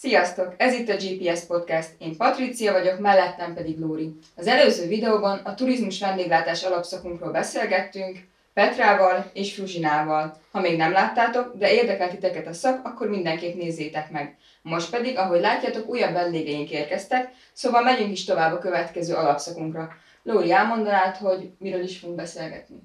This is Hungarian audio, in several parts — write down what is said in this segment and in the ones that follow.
Sziasztok! Ez itt a GPS Podcast. Én Patricia vagyok, mellettem pedig Lóri. Az előző videóban a turizmus vendéglátás alapszakunkról beszélgettünk, Petrával és Fruzsinával. Ha még nem láttátok, de érdekel titeket a szak, akkor mindenképp nézzétek meg. Most pedig, ahogy látjátok, újabb vendégeink érkeztek, szóval megyünk is tovább a következő alapszakunkra. Lóri, elmondanád, hogy miről is fogunk beszélgetni?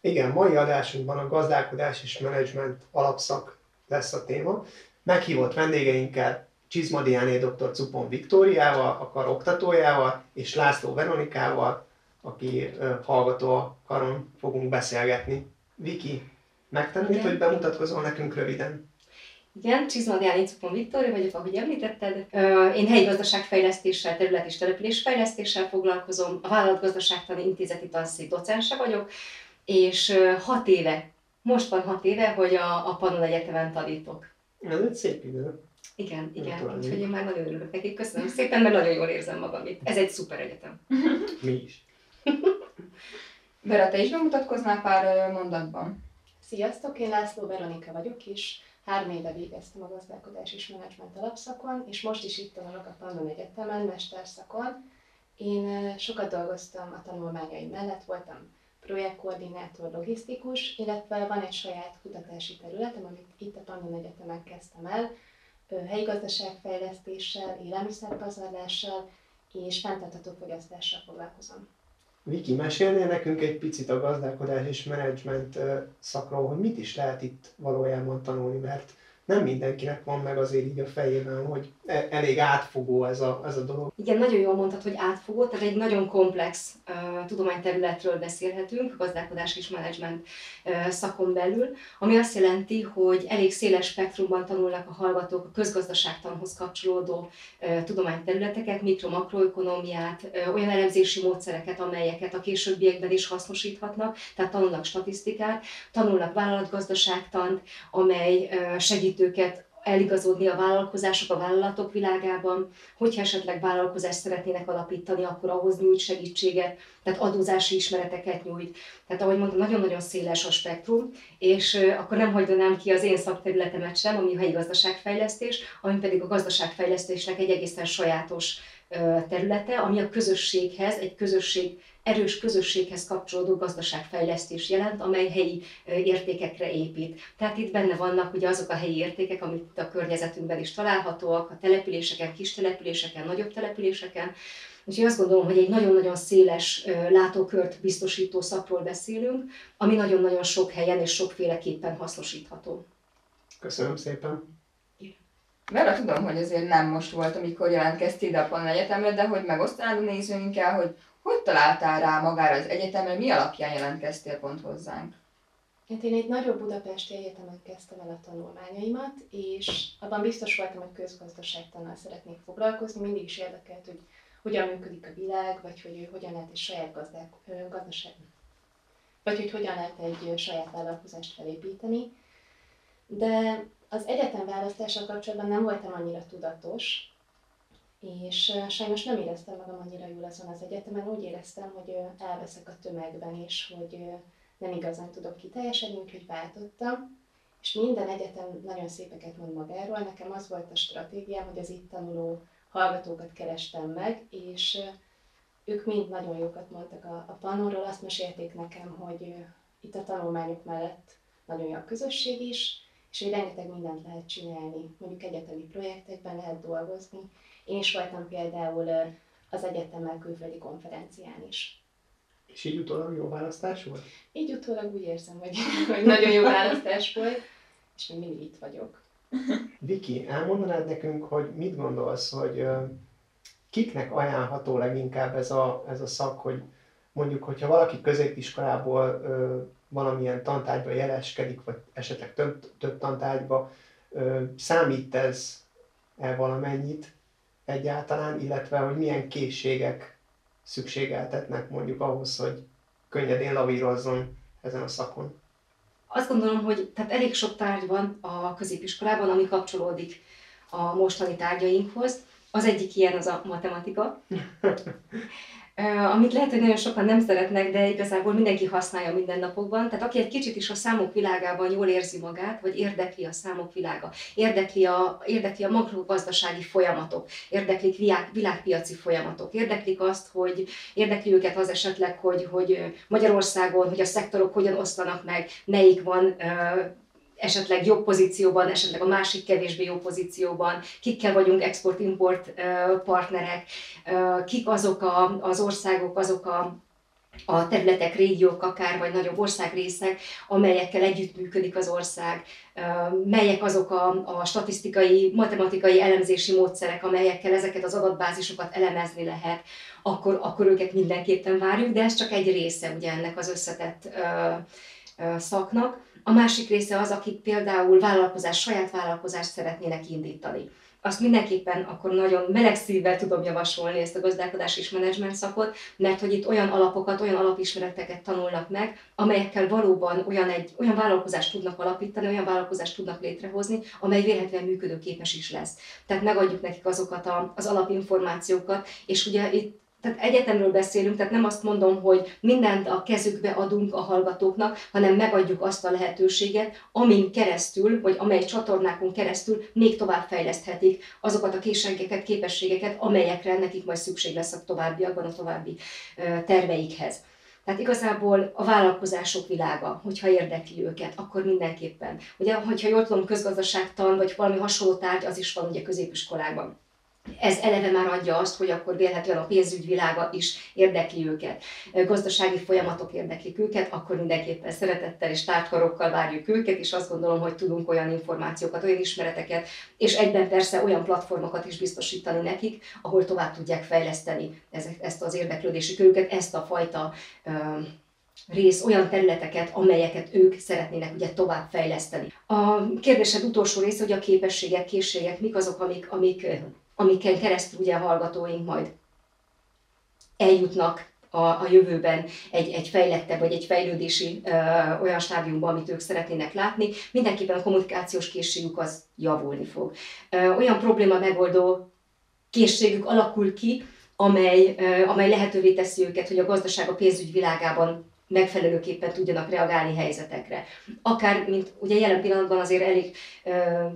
Igen, mai adásunkban a gazdálkodás és menedzsment alapszak lesz a téma. Meghívott vendégeinkkel Csizmadiáné dr. Csupor Viktóriával, a kar oktatójával, és László Veronikával, aki hallgató a karon, fogunk beszélgetni. Viki, megtennéd, hogy bemutatkozol nekünk röviden? Igen, Csizmadiáné Csupor Viktória vagyok, ahogy említetted. Én helyi gazdaságfejlesztéssel, terület- és településfejlesztéssel foglalkozom, a vállalatgazdaságtani intézeti tanszék docense vagyok, és 6 éve, hogy a Pannon Egyetemen tanítok. Ez egy szép idő. Igen, igen, úgyhogy én már nagyon örülök nekik. Köszönöm szépen, mert nagyon jól érzem magam itt. Ez egy szuper egyetem. Mi is. Vera, te is bemutatkoznál pár mondatban? Sziasztok, én László Veronika vagyok, és 3 éve végeztem a gazdálkodás és menedzsment alapszakon, és most is itt tanulok a Pannon Egyetemen, mesterszakon. Én sokat dolgoztam a tanulmányaim mellett, voltam projektkoordinátor, logisztikus, illetve van egy saját kutatási területem, amit itt a Pannon Egyetemen kezdtem el, helyi gazdaságfejlesztéssel, élelmiszerpazarlással és fenntartható fogyasztással foglalkozom. Viki, mesélnél nekünk egy picit a gazdálkodás és menedzsment szakról, hogy mit is lehet itt valójában tanulni, mert nem mindenkinek van meg azért így a fejében, hogy elég átfogó ez a dolog. Igen, nagyon jól mondtad, hogy átfogó, tehát egy nagyon komplex tudományterületről beszélhetünk, gazdálkodás és menedzsment szakon belül, ami azt jelenti, hogy elég széles spektrumban tanulnak a hallgatók a közgazdaságtanhoz kapcsolódó tudományterületeket, mikro-makroökonomiát, olyan elemzési módszereket, amelyeket a későbbiekben is hasznosíthatnak, tehát tanulnak statisztikát, tanulnak vállalatgazdaságtant, amely segít őket eligazodni a vállalkozások, a vállalatok világában, hogyha esetleg vállalkozást szeretnének alapítani, akkor ahhoz nyújt segítséget, tehát adózási ismereteket nyújt. Tehát ahogy mondtam, nagyon-nagyon széles a spektrum, és akkor nem hagynám ki az én szakterületemet sem, ami a helyi gazdaságfejlesztés, ami pedig a gazdaságfejlesztésnek egy egészen sajátos területe, ami a közösséghez, egy erős közösséghez kapcsolódó gazdaságfejlesztés jelent, amely helyi értékekre épít. Tehát itt benne vannak ugye azok a helyi értékek, amik a környezetünkben is találhatóak, a településeken, kis településeken, nagyobb településeken. Úgyhogy azt gondolom, hogy egy nagyon-nagyon széles látókört biztosító szakról beszélünk, ami nagyon-nagyon sok helyen és sokféleképpen hasznosítható. Köszönöm szépen! Vera, tudom, hogy azért nem most volt, amikor jelentkeztél ide a Pannon Egyetemre, de hogy megosztanád a nézőinkkel, hogy találtál rá magára az egyetemre, mi alapján jelentkeztél pont hozzánk? Hát én egy nagyobb budapesti egyetemen kezdtem el a tanulmányaimat, és abban biztos voltam, hogy közgazdaságtannal szeretnék foglalkozni, mindig is érdekelt, hogy hogyan működik a világ, vagy hogy hogyan lehet egy saját gazdaság, vagy hogy hogyan lehet egy saját vállalkozást felépíteni. De az egyetem választással kapcsolatban nem voltam annyira tudatos, és sajnos nem éreztem magam annyira jól azon az egyetemen, úgy éreztem, hogy elveszek a tömegben, és hogy nem igazán tudok kiteljesedni, úgyhogy váltottam. És minden egyetem nagyon szépeket mond magáról, nekem az volt a stratégiám, hogy az itt tanuló hallgatókat kerestem meg, és ők mind nagyon jókat mondtak a Pannonról, azt mesélték nekem, hogy itt a tanulmányok mellett nagyon jó a közösség is, és hogy rengeteg mindent lehet csinálni, mondjuk egyetemi projektekben lehet dolgozni. Én is voltam például az egyetemmel külföldi konferencián is. És így utólag jó választás volt? Így utólag úgy érzem, hogy nagyon jó választás volt, és még mindig itt vagyok. Viki, elmondanád nekünk, hogy mit gondolsz, hogy kiknek ajánlható leginkább ez a szak, hogy mondjuk, hogyha valaki középiskolából valamilyen tantárgyba jeleskedik, vagy esetleg több tantárgyba, számít ez valamennyit egyáltalán, illetve hogy milyen készségek szükségeltetnek mondjuk ahhoz, hogy könnyedén lavírozzon ezen a szakon? Azt gondolom, hogy tehát elég sok tárgy van a középiskolában, ami kapcsolódik a mostani tárgyainkhoz. Az egyik ilyen az a matematika, amit lehet, hogy nagyon sokan nem szeretnek, de igazából mindenki használja mindennapokban. Tehát aki egy kicsit is a számok világában jól érzi magát, vagy érdekli a számok világa, érdekli a makrogazdasági folyamatok, érdeklik világpiaci folyamatok, érdeklik azt, hogy érdekli őket az esetleg, hogy Magyarországon, hogy a szektorok hogyan osztanak meg, melyik van esetleg jobb pozícióban, esetleg a másik kevésbé jó pozícióban, kikkel vagyunk export-import partnerek, kik azok az országok, azok a területek, régiók akár, vagy nagyobb országrészek, amelyekkel együttműködik az ország, melyek azok a statisztikai, matematikai elemzési módszerek, amelyekkel ezeket az adatbázisokat elemezni lehet, akkor őket mindenképpen várjuk, de ez csak egy része ugye ennek az összetett szaknak. A másik része az, akik például saját vállalkozást szeretnének indítani. Azt mindenképpen akkor nagyon meleg szívvel tudom javasolni ezt a gazdálkodás és menedzsment szakot, mert hogy itt olyan alapokat, olyan alapismereteket tanulnak meg, amelyekkel valóban olyan vállalkozást tudnak alapítani, olyan vállalkozást tudnak létrehozni, amely véletlenül működőképes is lesz. Tehát megadjuk nekik azokat az alapinformációkat, és ugye itt tehát egyetemről beszélünk, tehát nem azt mondom, hogy mindent a kezükbe adunk a hallgatóknak, hanem megadjuk azt a lehetőséget, amin keresztül, vagy amely csatornákon keresztül még tovább fejleszthetik azokat a készségeket, képességeket, amelyekre nekik majd szükség lesz a továbbiakban, a további terveikhez. Tehát igazából a vállalkozások világa, hogyha érdekli őket, akkor mindenképpen. Ugye, hogyha jól tudom, közgazdaságtan, vagy valami hasonló tárgy, az is van ugye középiskolákban. Ez eleve már adja azt, hogy akkor vélhetően a pénzügy világa is érdekli őket. Gazdasági folyamatok érdeklik őket, akkor mindenképpen szeretettel és tárgykarokkal várjuk őket, és azt gondolom, hogy tudunk olyan információkat, olyan ismereteket, és egyben persze olyan platformokat is biztosítani nekik, ahol tovább tudják fejleszteni ezt az érdeklődési körüket, ezt a fajta olyan területeket, amelyeket ők szeretnének ugye tovább fejleszteni. A kérdésed utolsó része, hogy a képességek, készségek, mik azok, amikkel keresztül ugye a hallgatóink majd eljutnak a jövőben egy fejlettebb vagy egy fejlődési olyan stádiumban, amit ők szeretnének látni, mindenképpen a kommunikációs készségük az javulni fog. Olyan probléma megoldó készségük alakul ki, amely lehetővé teszi őket, hogy a gazdaság a pénzügy világában megfelelőképpen tudjanak reagálni helyzetekre. Akár, mint ugye jelen pillanatban azért elég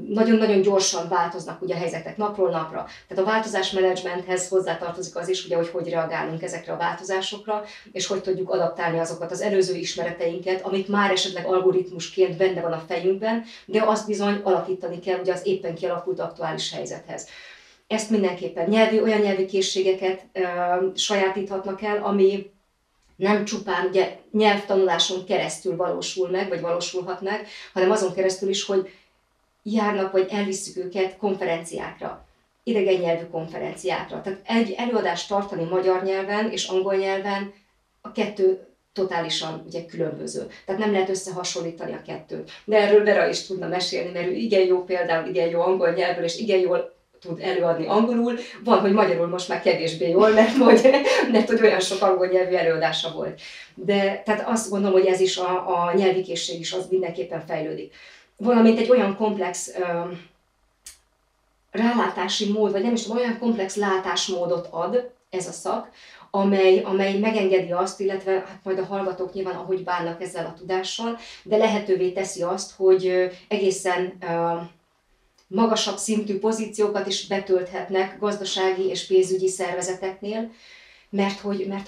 nagyon-nagyon gyorsan változnak ugye a helyzetek napról napra. Tehát a változásmenedzsmenthez hozzátartozik az is, ugye, hogy reagálunk ezekre a változásokra, és hogy tudjuk adaptálni azokat az előző ismereteinket, amit már esetleg algoritmusként benne van a fejünkben, de azt bizony alakítani kell ugye az éppen kialakult aktuális helyzethez. Ezt mindenképpen olyan nyelvi készségeket sajátíthatnak el, ami nem csupán ugye nyelvtanuláson keresztül valósul meg, vagy valósulhat meg, hanem azon keresztül is, hogy járnak, vagy elviszük őket konferenciákra, idegen nyelvű konferenciákra. Tehát egy előadást tartani magyar nyelven és angol nyelven, a kettő totálisan ugye különböző. Tehát nem lehet összehasonlítani a kettőt. De erről Vera is tudna mesélni, mert ő igen jó például, igen jó angol nyelvből, és igen jól tud előadni angolul, van, hogy magyarul most már kevésbé jól, mert hogy olyan sok angol nyelvű előadása volt. De tehát azt gondolom, hogy ez is a nyelvi készség is az mindenképpen fejlődik. Valamint egy olyan komplex rálátási mód, vagy nem is tudom, olyan komplex látásmódot ad ez a szak, amely megengedi azt, illetve hát majd a hallgatók nyilván ahogy bánnak ezzel a tudással, de lehetővé teszi azt, hogy egészen magasabb szintű pozíciókat is betölthetnek gazdasági és pénzügyi szervezeteknél, mert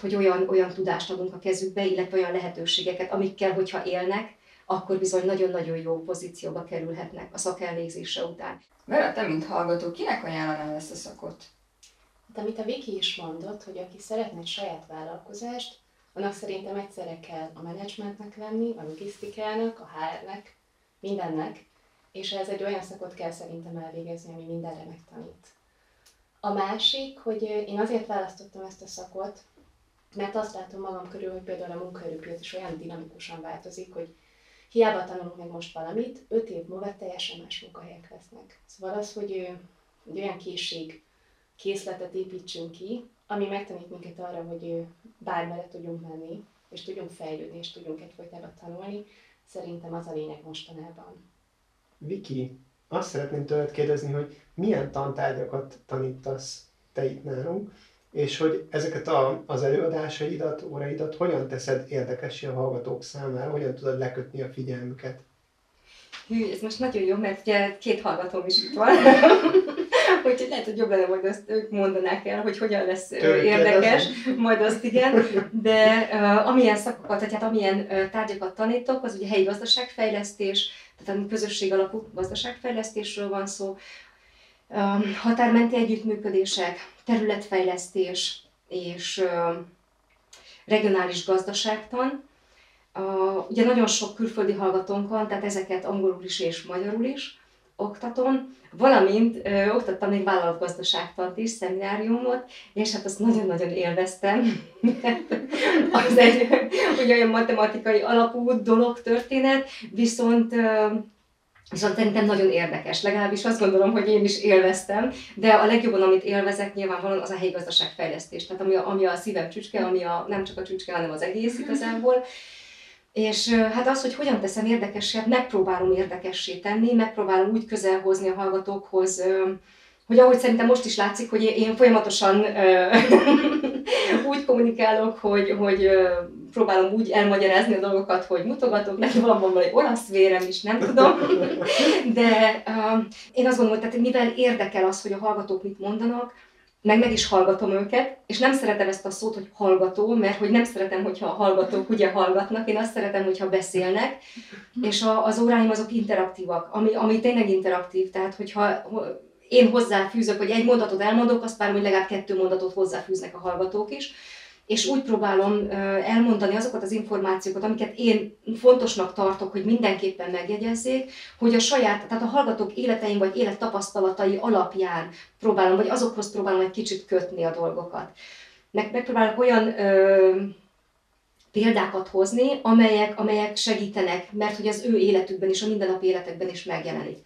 hogy olyan tudást adunk a kezükbe, illetve olyan lehetőségeket, amikkel, hogyha élnek, akkor bizony nagyon-nagyon jó pozícióba kerülhetnek a szak elvégzése után. Vera, te mint hallgató, kinek ajánlanál ezt a szakot? Hát, amit a Viki is mondott, hogy aki szeretne egy saját vállalkozást, annak szerintem egyszerre kell a menedzsmentnek lenni, a logisztikának, a HR-nek, mindennek. És ez egy olyan szakot kell szerintem elvégezni, ami mindenre megtanít. A másik, hogy én azért választottam ezt a szakot, mert azt látom magam körül, hogy például a munkaerőpiac is olyan dinamikusan változik, hogy hiába tanulunk meg most valamit, 5 év múlva teljesen más munkahelyek lesznek. Szóval az, hogy olyan készletet építsünk ki, ami megtanít minket arra, hogy bármerre tudjunk menni, és tudjunk fejlődni, és tudjunk egyfolytában tanulni, szerintem az a lényeg mostanában. Viki, Azt szeretném tőled kérdezni, hogy milyen tantárgyakat tanítasz te itt nálunk, és hogy ezeket az előadásaidat, óraidat hogyan teszed érdekessé a hallgatók számára, hogyan tudod lekötni a figyelmüket? Hű, ez most nagyon jó, mert ugye két hallgatóm is itt van. Úgyhogy lehet, hogy jobb lenne, hogy azt ők mondanák el, hogy hogyan lesz érdekes, majd azt igen. De amilyen szakokat, tehát amilyen tárgyakat tanítok, az ugye helyi gazdaságfejlesztés, tehát a közösség alapú gazdaságfejlesztésről van szó, határmenti együttműködések, területfejlesztés és regionális gazdaságtan. Ugye nagyon sok külföldi hallgatónk van, tehát ezeket angolul is és magyarul is oktatom, valamint oktattam még vállalatgazdaságtant is, szemináriumot, és hát azt nagyon-nagyon élveztem, az egy olyan matematikai alapú dolog történet, viszont szerintem nagyon érdekes, legalábbis azt gondolom, hogy én is élveztem, de a legjobban, amit élvezek nyilvánvalóan, az a helyi gazdaságfejlesztés, tehát ami a szívem csücske, ami nem csak a csücske, hanem az egész igazából. És hát az, hogy hogyan teszem érdekessé, hát megpróbálom érdekessé tenni, megpróbálom úgy közel hozni a hallgatókhoz, hogy ahogy szerintem most is látszik, hogy én folyamatosan úgy kommunikálok, hogy próbálom úgy elmagyarázni a dolgokat, hogy mutogatok, neki valami olasz vérem is, nem tudom. De én azt gondolom, hogy mivel érdekel az, hogy a hallgatók mit mondanak, meg is hallgatom őket, és nem szeretem ezt a szót, hogy hallgató, mert hogy nem szeretem, hogyha a hallgatók ugye hallgatnak, én azt szeretem, hogyha beszélnek, és az óráim azok interaktívak, ami tényleg interaktív, tehát hogyha én hozzáfűzök, hogy egy mondatot elmondok, azt várom, hogy legalább 2 mondatot hozzáfűznek a hallgatók is, és úgy próbálom elmondani azokat az információkat, amiket én fontosnak tartok, hogy mindenképpen megjegyezzék, hogy tehát a hallgatók életeim vagy élettapasztalatai alapján próbálom, vagy azokhoz próbálom egy kicsit kötni a dolgokat. Megpróbálok olyan példákat hozni, amelyek segítenek, mert hogy az ő életükben és a mindennapi életekben is megjelenik.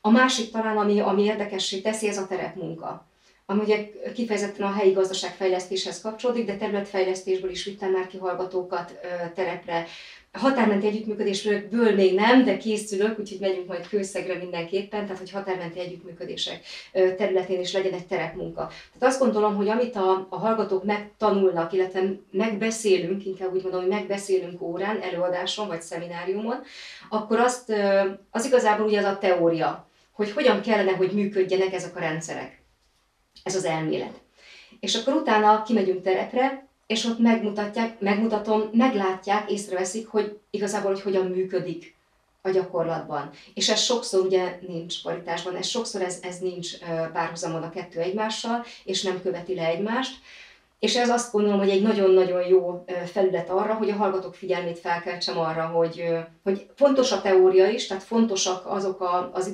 A másik talán, ami érdekessé teszi, ez a terepmunka, ami ugye kifejezetten a helyi gazdaságfejlesztéshez kapcsolódik, de területfejlesztésből is vittem már ki hallgatókat terepre. Határmenti együttműködésből még nem, de készülök, úgyhogy megyünk majd Kőszegre mindenképpen, tehát hogy határmenti együttműködések területén is legyen egy terepmunka. Tehát azt gondolom, hogy amit a hallgatók megtanulnak, illetve megbeszélünk, inkább úgy mondom, hogy megbeszélünk órán, előadáson vagy szemináriumon, akkor az igazából ugye az a teória, hogy hogyan kellene, hogy működjenek ezek a rendszerek. Ez az elmélet. És akkor utána kimegyünk terepre, és ott megmutatom, meglátják, észreveszik, hogy igazából, hogy hogyan működik a gyakorlatban. És ez sokszor ugye nincs paritásban, ez sokszor nincs párhuzamon a kettő egymással, és nem követi le egymást. És ez azt gondolom, hogy egy nagyon-nagyon jó felület arra, hogy a hallgatók figyelmét felkeltsem arra, hogy fontos a teória is, tehát fontosak azok az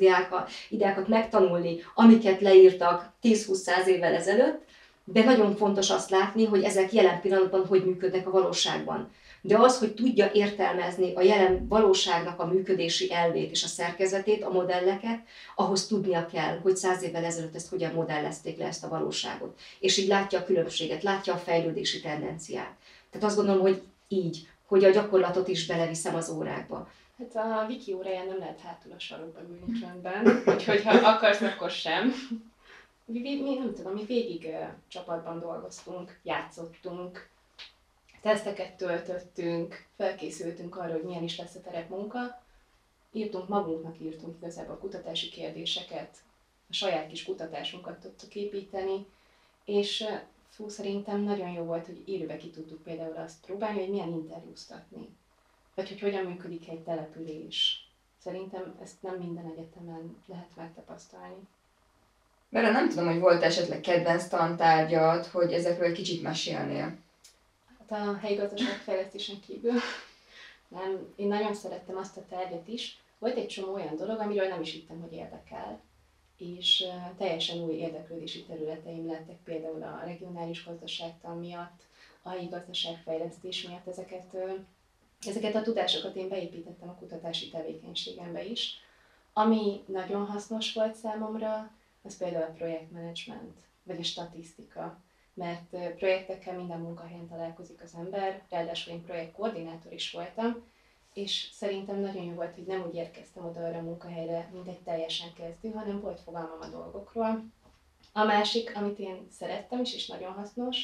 ideákat megtanulni, amiket leírtak 10-20-100 évvel ezelőtt, de nagyon fontos azt látni, hogy ezek jelen pillanatban hogy működnek a valóságban. De az, hogy tudja értelmezni a jelen valóságnak a működési elvét és a szerkezetét, a modelleket, ahhoz tudnia kell, hogy 100 évvel ezelőtt ezt hogyan modellezték le ezt a valóságot. És így látja a különbséget, látja a fejlődési tendenciát. Tehát azt gondolom, hogy így, hogy a gyakorlatot is beleviszem az órákba. Hát a Viki óráján nem lehet hátul a sarokba ülni csöndben, úgyhogy ha akarsz, akkor sem. Mi nem tudom, mi végig csapatban dolgoztunk, játszottunk, teszteket töltöttünk, felkészültünk arra, hogy milyen is lesz a terepmunka, magunknak írtunk igazából kutatási kérdéseket, a saját kis kutatásunkat tudtuk építeni, és szerintem nagyon jó volt, hogy élőbe ki tudtuk például azt próbálni, hogy milyen interjúztatni, vagy hogy hogyan működik egy település. Szerintem ezt nem minden egyetemen lehet megtapasztalni. Bár nem tudom, hogy volt esetleg kedvenc tantárgyad, hogy ezekről egy kicsit mesélnél. Hát a helyi gazdaságfejlesztésen kívül. Nem, én nagyon szerettem azt a tárgyat is. Volt egy csomó olyan dolog, amiről nem is hittem, hogy érdekel. És teljesen új érdeklődési területeim lettek, például a regionális gazdaságtan miatt, a helyi gazdaságfejlesztés miatt. Ezeket a tudásokat én beépítettem a kutatási tevékenységembe is. Ami nagyon hasznos volt számomra, az például a projektmenedzsment, vagy a statisztika. Mert projektekkel minden munkahelyen találkozik az ember, ráadásul én projektkoordinátor is voltam, és szerintem nagyon jó volt, hogy nem úgy érkeztem oda arra a munkahelyre, mint egy teljesen kezdő, hanem volt fogalmam a dolgokról. A másik, amit én szerettem is, és nagyon hasznos,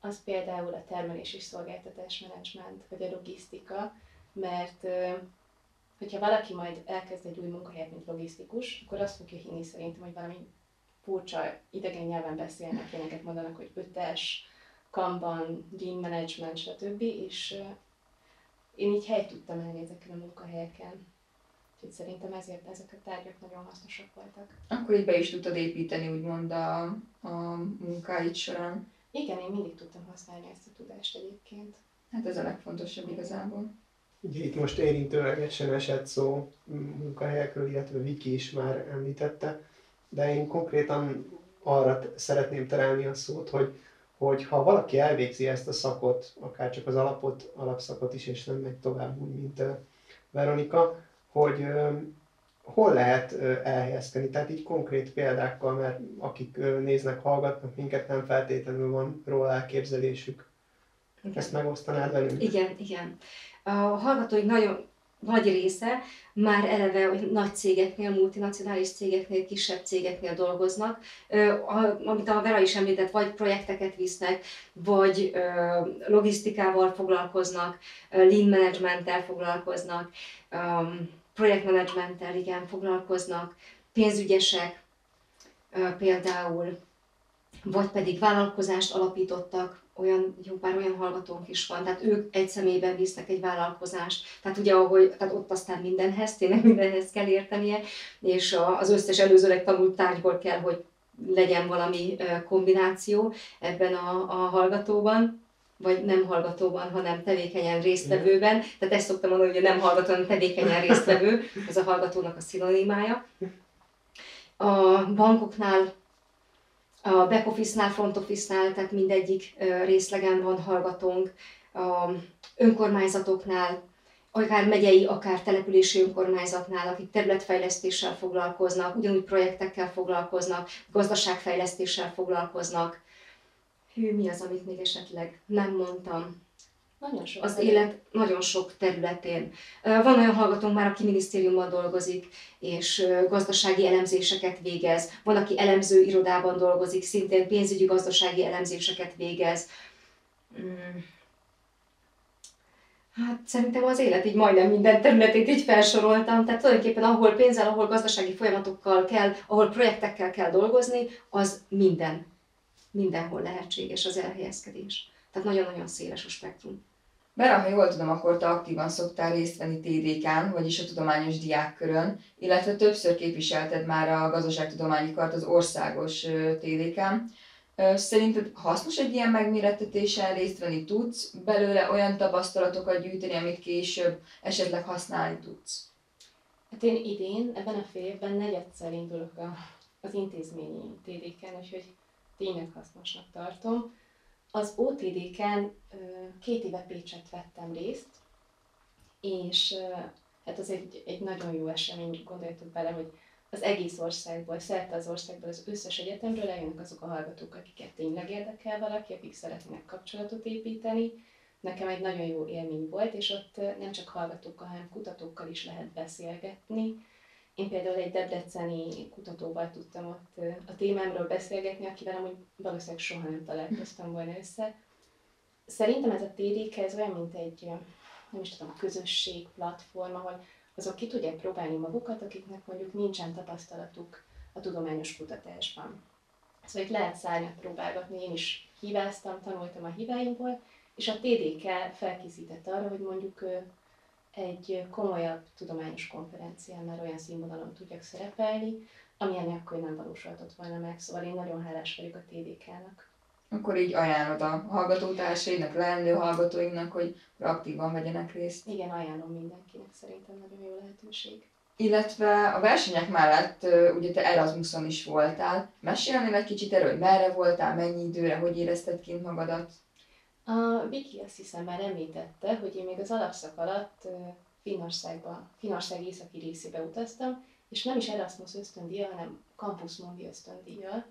az például a termelés és szolgáltatás menedzsment, vagy a logisztika, mert hogyha valaki majd elkezd egy új munkahelyet, mint logisztikus, akkor azt fogja hinni szerintem, hogy valami furcsa, idegen nyelven beszélnek, ilyeneket mondanak, hogy ötes, kanban, lean management, stb. És én így helyt tudtam állni ezeken a munkahelyeken. Úgyhogy szerintem ezért ezek a tárgyak nagyon hasznosak voltak. Akkor így be is tudtad építeni, úgymond a munkáid során. Igen, én mindig tudtam használni ezt a tudást egyébként. Hát ez a legfontosabb igazából. Ugye itt most érintőleg sem esett szó munkahelyekről, illetve Viki is már említette, de én konkrétan arra szeretném terelni a szót, hogy ha valaki elvégzi ezt a szakot, akár csak az alapszakot is, és nem megy tovább úgy, mint Veronika, hogy hol lehet elhelyezkedni, tehát így konkrét példákkal, mert akik néznek, hallgatnak minket, nem feltétlenül van róla elképzelésük. Igen. Ezt megosztanád velünk? Igen. A hallgatóink nagyon nagy része már eleve, hogy nagy cégeknél, multinacionális cégeknél, kisebb cégeknél dolgoznak, amit a Vera is említett, vagy projekteket visznek, vagy logisztikával foglalkoznak, lean managementtel foglalkoznak, projektmenedzsmenttel, igen, foglalkoznak, pénzügyesek például, vagy pedig vállalkozást alapítottak, jó pár olyan hallgatónk is van, tehát ők egy személyben visznek egy vállalkozást, tehát ugye tehát ott aztán tényleg mindenhez kell értenie, és az összes előzőleg tanult tárgyból kell, hogy legyen valami kombináció ebben a hallgatóban, vagy nem hallgatóban, hanem tevékenyen résztvevőben, tehát ezt szoktam mondani, hogy nem hallgató, hanem tevékenyen résztvevő, ez a hallgatónak a szinonimája. A bankoknál, a back office-nál, front office-nál, tehát mindegyik részlegen van hallgatónk, a önkormányzatoknál, akár megyei, akár települési önkormányzatnál, akik területfejlesztéssel foglalkoznak, ugyanúgy projektekkel foglalkoznak, gazdaságfejlesztéssel foglalkoznak. Hű, mi az, amit még esetleg nem mondtam? Nagyon sok. Az élet nagyon sok területén. Van olyan hallgatónk már, aki minisztériumban dolgozik, és gazdasági elemzéseket végez. Van, aki elemző irodában dolgozik, szintén pénzügyi gazdasági elemzéseket végez. Hát szerintem az élet így majdnem minden területét így felsoroltam, tehát tulajdonképpen ahol pénzzel, ahol gazdasági folyamatokkal kell, ahol projektekkel kell dolgozni, az mindenhol lehetséges az elhelyezkedés. Tehát nagyon-nagyon széles a spektrum. Vera, ha jól tudom, akkor te aktívan szoktál részt venni TDK-n, vagyis a tudományos diákkörön, illetve többször képviselted már a gazdaságtudományi kart az országos TDK-n. Szerinted hasznos egy ilyen megmérettetésen részt venni, tudsz belőle olyan tapasztalatokat gyűjteni, amit később esetleg használni tudsz? Hát én idén, ebben a fél évben negyedszer indulok az intézményi TDK-n, úgyhogy tényleg hasznosnak tartom. Az OTD-ken 2 éve Pécset vettem részt, és hát az egy nagyon jó esemény, gondoljatok bele, hogy az egész országból, szerte az országból, az összes egyetemről eljönnek azok a hallgatók, akiket tényleg érdekel valaki, akik szeretnének kapcsolatot építeni. Nekem egy nagyon jó élmény volt, és ott nem csak hallgatókkal, hanem kutatókkal is lehet beszélgetni. Én például egy debreceni kutatóval tudtam ott a témámról beszélgetni, akivel amúgy valószínűleg soha nem találkoztam volna össze. Szerintem ez a TDK, ez olyan, mint egy, nem is tudom, közösség, platform, ahol azok ki tudják próbálni magukat, akiknek mondjuk nincsen tapasztalatuk a tudományos kutatásban. Szóval itt lehet szárnyat próbálgatni, én is hibáztam, tanultam a hibáimból, és a TDK felkészített arra, hogy mondjuk egy komolyabb tudományos konferencián már olyan színvonalon tudjak szerepelni, ami akkor nem valósulhatott volna meg, szóval én nagyon hálás vagyok a TDK-nak. Akkor így ajánlod a hallgatótársainak, leendő hallgatóinknak, hogy aktívan vegyenek részt. Igen, ajánlom mindenkinek, szerintem nagyon jó lehetőség. Illetve a versenyek mellett ugye te Erasmuson is voltál. Mesélnél egy kicsit erről, hogy merre voltál, mennyi időre, hogy érezted kint magadat? A Viki azt hiszem már említette, hogy én még az alapszak alatt Finnország északi részébe utaztam, és nem is Erasmus ösztöndíjjal, hanem Campus Mundi ösztöndíjjal.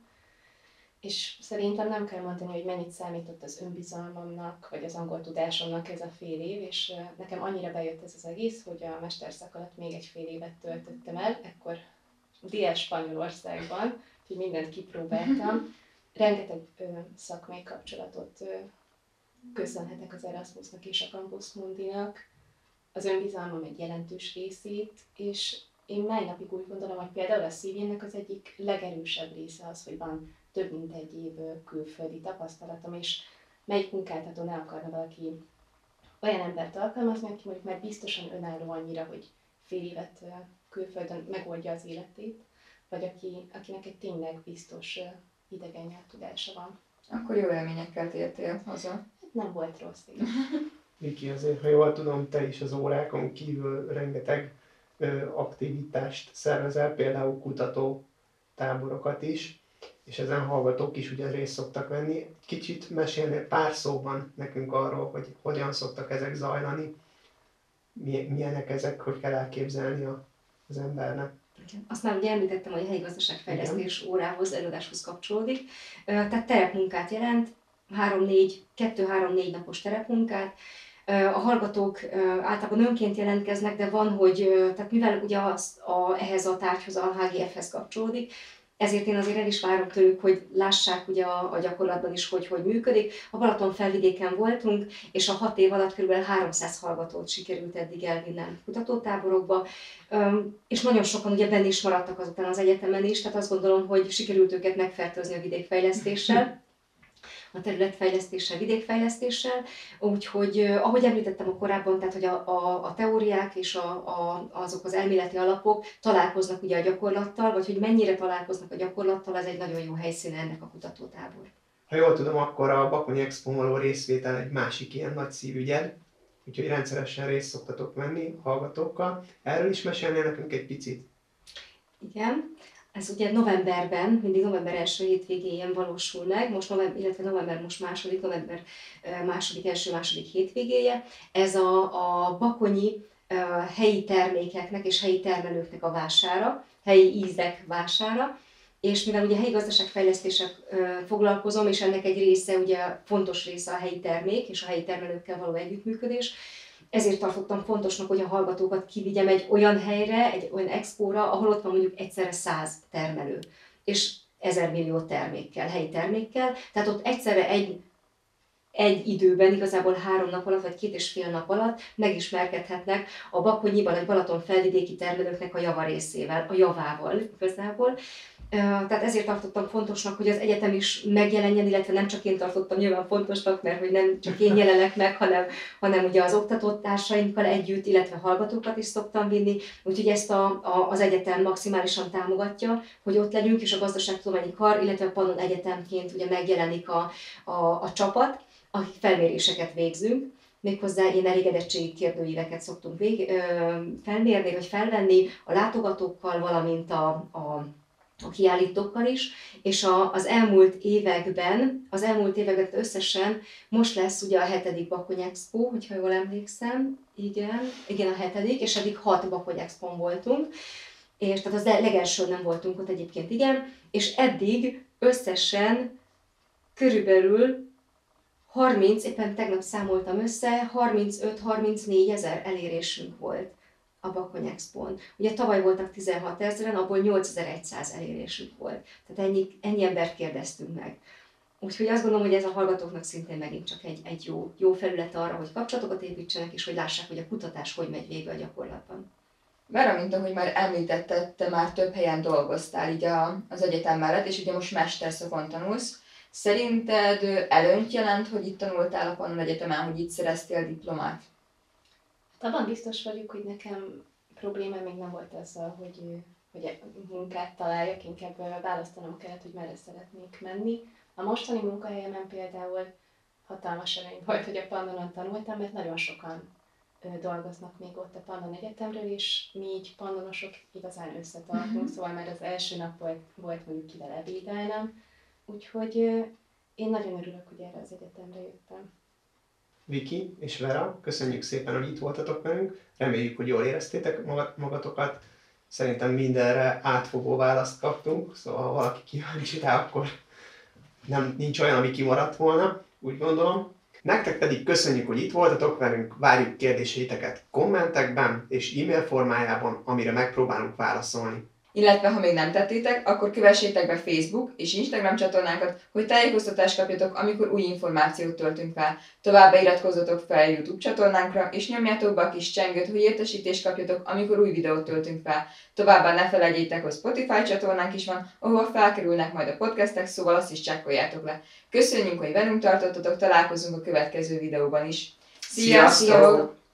És szerintem nem kell mondani, hogy mennyit számított az önbizalmamnak, vagy az angol tudásomnak ez a fél év, és nekem annyira bejött ez az egész, hogy a mesterszak alatt még egy fél évet töltöttem el, ekkor diás Spanyolországban, úgyhogy mindent kipróbáltam. Rengeteg szakmai kapcsolatot köszönhetek az Erasmusnak és a Campus Mundinak, az önbizalmam egy jelentős részét, és én mai napig úgy gondolom, hogy például a CV-nek az egyik legerősebb része az, hogy van több mint egy év külföldi tapasztalatom, és melyik munkáltató ne akarna valaki olyan embert alkalmazni, aki mondjuk már biztosan önálló annyira, hogy fél évet külföldön megoldja az életét, vagy akinek egy tényleg biztos idegen nyelvtudása van. Akkor jó élményekkel tértél haza. Nem volt rossz így. Viki, azért, ha jól tudom, te is az órákon kívül rengeteg aktivitást szervezel, például kutató táborokat is, és ezen hallgatók is ugye részt szoktak venni. Kicsit mesélnél pár szóban nekünk arról, hogy hogyan szoktak ezek zajlani, milyenek ezek, hogy kell elképzelni az embernek. Azt már ugye említettem, hogy a helyi gazdaságfejlesztés órához, előadáshoz kapcsolódik. Tehát terepmunkát jelent, 2-3-4 napos terepmunkát. A hallgatók általában önként jelentkeznek, de van, hogy tehát mivel ugye ehhez a tárgyhoz, a HGF-hez kapcsolódik, ezért én azért el is várom tőlük, hogy lássák ugye a gyakorlatban is, hogy működik. A Balaton felvidéken voltunk, és a 6 év alatt kb. 300 hallgatót sikerült eddig elvinnem kutatótáborokba, és nagyon sokan ugye benne is maradtak azután az egyetemen is, tehát azt gondolom, hogy sikerült őket megfertőzni a vidékfejlesztéssel, a területfejlesztéssel, vidékfejlesztéssel, úgyhogy ahogy említettem a korábban, tehát hogy a teóriák és azok az elméleti alapok találkoznak ugye a gyakorlattal, vagy hogy mennyire találkoznak a gyakorlattal, az egy nagyon jó helyszín ennek a kutatótábor. Ha jól tudom, akkor a Bakony Expo való részvétel egy másik ilyen nagy szívügyed, úgyhogy rendszeresen részt szoktatok venni hallgatókkal. Erről is mesélnél nekünk egy picit? Igen. Ez ugye novemberben, mindig november első hétvégén valósul meg, november első-második hétvégéje. Ez a bakonyi helyi termékeknek és helyi termelőknek a vására, helyi ízek vására. És mivel ugye helyi gazdaságfejlesztéssel foglalkozom, és ennek egy része, ugye fontos része a helyi termék és a helyi termelőkkel való együttműködés, ezért tartottam fontosnak, hogy a hallgatókat kivigyem egy olyan helyre, egy olyan expóra, ahol ott van mondjuk egyszerre 100 termelő, és 1000 millió termékkel, helyi termékkel. Tehát ott egyszerre egy időben, igazából 3 nap alatt, vagy 2,5 nap alatt megismerkedhetnek a bakonyiban, vagy Balaton felvidéki termelőknek a javával igazából. Tehát ezért tartottam fontosnak, hogy az egyetem is megjelenjen, illetve nem csak én tartottam nyilván fontosnak, mert hogy nem csak én jelenek meg, hanem ugye az oktatótársainkkal együtt, illetve hallgatókat is szoktam vinni, úgyhogy ezt az egyetem maximálisan támogatja, hogy ott legyünk, és a Gazdaságtudományi Kar, illetve a Pannon Egyetemként ugye megjelenik a csapat, akik felméréseket végzünk. Méghozzá ilyen elégedettségi kérdőíveket szoktunk felmérni, vagy felvenni a látogatókkal, valamint a kiállítókkal is, és az elmúlt években összesen, most lesz ugye a 7. Bakony Expo, hogyha jól emlékszem, igen a 7., és eddig 6 Bakony Expon voltunk, és tehát az legelső nem voltunk ott egyébként, igen, és eddig összesen körülbelül 30, éppen tegnap számoltam össze, 35-34 ezer elérésünk volt a Bakony Expon. Ugye tavaly voltak 16 ezeren, abból 8100 elérésük volt. Tehát ennyi embert kérdeztünk meg. Úgyhogy azt gondolom, hogy ez a hallgatóknak szintén megint csak egy jó felület arra, hogy kapcsolatokat építsenek, és hogy lássák, hogy a kutatás hogy megy végbe a gyakorlatban. Vera, mint ahogy már említetted, te már több helyen dolgoztál így az egyetem mellett, és ugye most mesterszakon tanulsz. Szerinted előnyt jelent, hogy itt tanultál a Pannon Egyetemen, hogy itt szereztél diplomát? Hát abban biztos vagyok, hogy nekem problémám még nem volt azzal, hogy munkát találjak, inkább választanom kellett, hogy merre szeretnék menni. A mostani munkahelyemen például hatalmas előny volt, hogy a Pannonon tanultam, mert nagyon sokan dolgoznak még ott a Pannon Egyetemről, és mi így pannonosok igazán összetartunk, szóval már az első nap volt mondjuk kivel ebédelnem. Úgyhogy én nagyon örülök, hogy erre az egyetemre jöttem. Viki és Vera, köszönjük szépen, hogy itt voltatok velünk. Reméljük, hogy jól éreztétek magatokat. Szerintem mindenre átfogó választ kaptunk, szóval ha valaki kíváncsi rá, akkor nincs olyan, ami kimaradt volna, úgy gondolom. Nektek pedig köszönjük, hogy itt voltatok velünk, várjuk kérdéseiteket kommentekben és e-mail formájában, amire megpróbálunk válaszolni. Illetve, ha még nem tettétek, akkor kövessétek be Facebook és Instagram csatornánkat, hogy tájékoztatást kapjatok, amikor új információt töltünk fel. Továbbá iratkozzatok fel YouTube csatornánkra, és nyomjátok be a kis csengőt, hogy értesítést kapjatok, amikor új videót töltünk fel. Továbbá ne felejtjétek, hogy Spotify csatornánk is van, ahol felkerülnek majd a podcastek, szóval azt is csekkoljátok le. Köszönjük, hogy velünk tartottatok, találkozunk a következő videóban is. Sziasztok!